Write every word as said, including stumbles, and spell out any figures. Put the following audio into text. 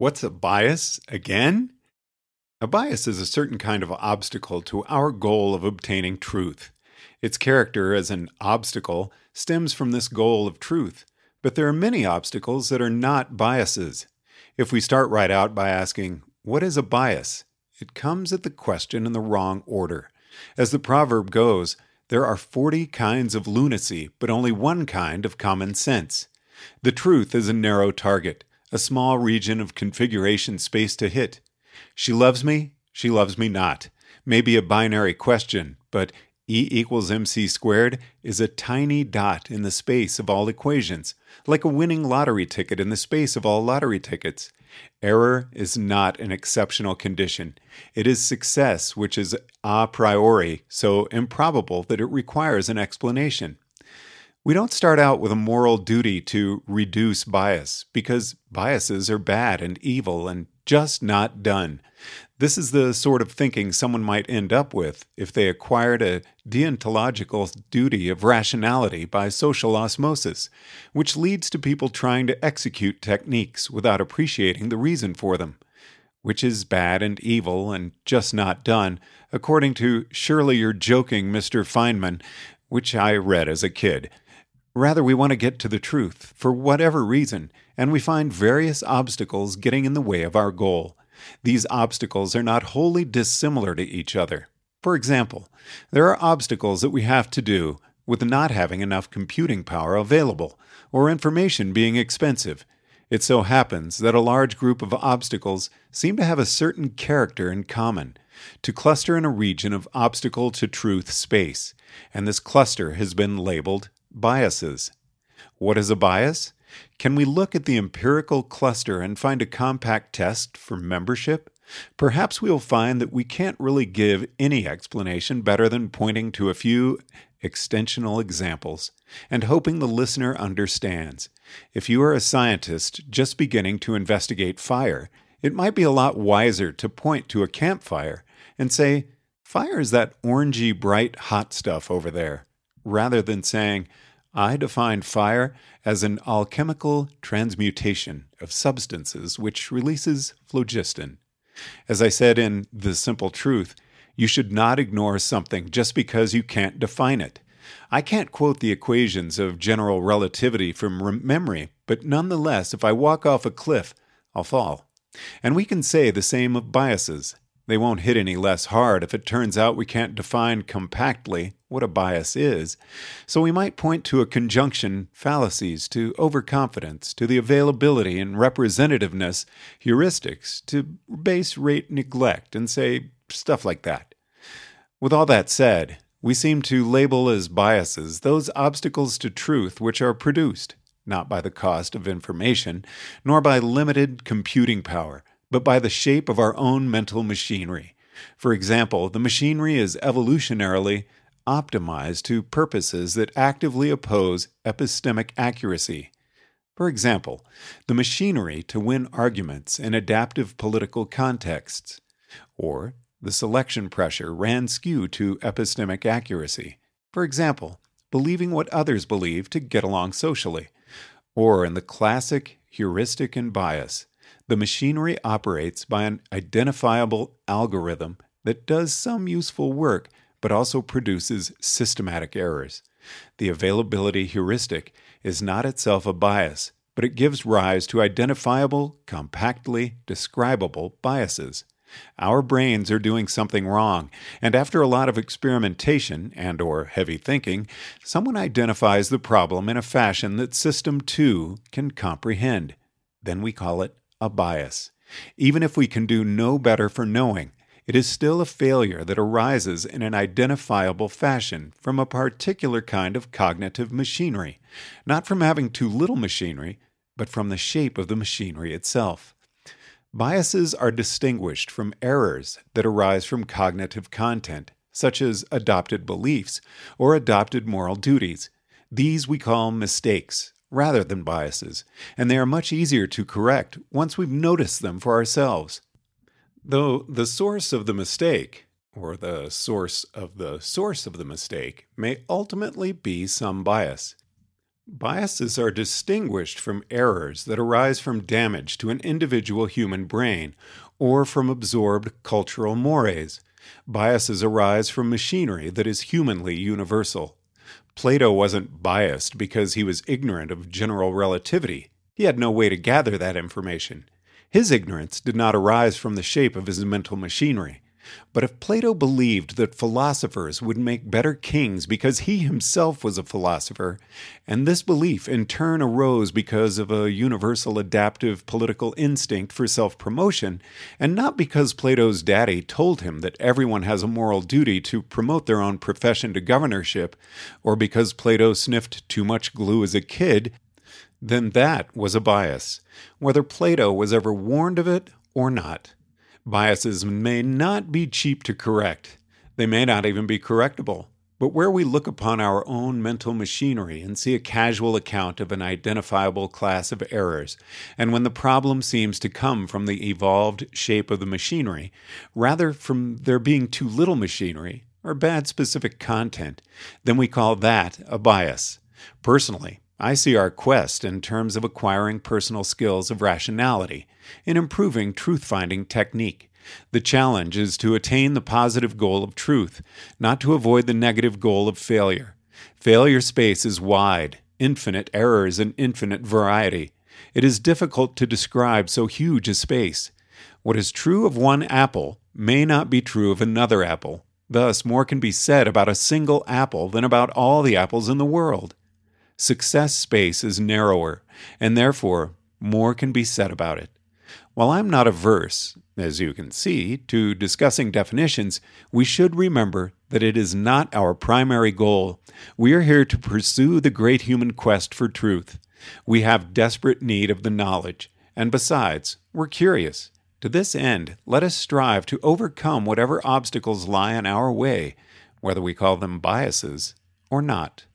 What's a bias again? A bias is a certain kind of obstacle to our goal of obtaining truth. Its character as an obstacle stems from this goal of truth, but there are many obstacles that are not biases. If we start right out by asking, what is a bias? It comes at the question in the wrong order. As the proverb goes, there are forty kinds of lunacy, but only one kind of common sense. The truth is a narrow target, a small region of configuration space to hit. She loves me, she loves me not. Maybe a binary question, but E equals mc squared is a tiny dot in the space of all equations, like a winning lottery ticket in the space of all lottery tickets. Error is not an exceptional condition. It is success, which is a priori, so improbable that it requires an explanation. We don't start out with a moral duty to reduce bias, because biases are bad and evil and just not done. This is the sort of thinking someone might end up with if they acquired a deontological duty of rationality by social osmosis, which leads to people trying to execute techniques without appreciating the reason for them, which is bad and evil and just not done, according to Surely You're Joking, Mister Feynman, which I read as a kid. Rather, we want to get to the truth, for whatever reason, and we find various obstacles getting in the way of our goal. These obstacles are not wholly dissimilar to each other. For example, there are obstacles that we have to do with not having enough computing power available, or information being expensive. It so happens that a large group of obstacles seem to have a certain character in common, to cluster in a region of obstacle to truth space, and this cluster has been labeled biases. What is a bias? Can we look at the empirical cluster and find a compact test for membership? Perhaps we'll find that we can't really give any explanation better than pointing to a few extensional examples and hoping the listener understands. If you are a scientist just beginning to investigate fire, it might be a lot wiser to point to a campfire and say, "Fire is that orangey, bright, hot stuff over there," rather than saying, "I define fire as an alchemical transmutation of substances which releases phlogiston." As I said in The Simple Truth, you should not ignore something just because you can't define it. I can't quote the equations of general relativity from rem- memory, but nonetheless, if I walk off a cliff, I'll fall. And we can say the same of biases. They won't hit any less hard if it turns out we can't define compactly what a bias is. So we might point to a conjunction, fallacies, to overconfidence, to the availability and representativeness, heuristics, to base rate neglect, and say stuff like that. With all that said, we seem to label as biases those obstacles to truth which are produced, not by the cost of information, nor by limited computing power, but by the shape of our own mental machinery. For example, the machinery is evolutionarily optimized to purposes that actively oppose epistemic accuracy. For example, the machinery to win arguments in adaptive political contexts, or the selection pressure ran skew to epistemic accuracy. For example, believing what others believe to get along socially, or in the classic heuristic and bias, the machinery operates by an identifiable algorithm that does some useful work but also produces systematic errors. The availability heuristic is not itself a bias, but it gives rise to identifiable, compactly describable biases. Our brains are doing something wrong, and after a lot of experimentation and or heavy thinking, someone identifies the problem in a fashion that System two can comprehend. Then we call it a bias. Even if we can do no better for knowing, it is still a failure that arises in an identifiable fashion from a particular kind of cognitive machinery, not from having too little machinery, but from the shape of the machinery itself. Biases are distinguished from errors that arise from cognitive content, such as adopted beliefs or adopted moral duties. These we call mistakes, rather than biases, and they are much easier to correct once we've noticed them for ourselves. Though the source of the mistake, or the source of the source of the mistake, may ultimately be some bias. Biases are distinguished from errors that arise from damage to an individual human brain or from absorbed cultural mores. Biases arise from machinery that is humanly universal. Plato wasn't biased because he was ignorant of general relativity. He had no way to gather that information. His ignorance did not arise from the shape of his mental machinery. But if Plato believed that philosophers would make better kings because he himself was a philosopher, and this belief in turn arose because of a universal adaptive political instinct for self-promotion, and not because Plato's daddy told him that everyone has a moral duty to promote their own profession to governorship, or because Plato sniffed too much glue as a kid, then that was a bias, whether Plato was ever warned of it or not. Biases may not be cheap to correct. They may not even be correctable. But where we look upon our own mental machinery and see a casual account of an identifiable class of errors, and when the problem seems to come from the evolved shape of the machinery, rather from there being too little machinery or bad specific content, then we call that a bias. Personally, I see our quest in terms of acquiring personal skills of rationality and improving truth-finding technique. The challenge is to attain the positive goal of truth, not to avoid the negative goal of failure. Failure space is wide, infinite errors and infinite variety. It is difficult to describe so huge a space. What is true of one apple may not be true of another apple. Thus, more can be said about a single apple than about all the apples in the world. Success space is narrower, and therefore more can be said about it. While I'm not averse, as you can see, to discussing definitions, we should remember that it is not our primary goal. We are here to pursue the great human quest for truth. We have desperate need of the knowledge, and besides, we're curious. To this end, let us strive to overcome whatever obstacles lie in our way, whether we call them biases or not.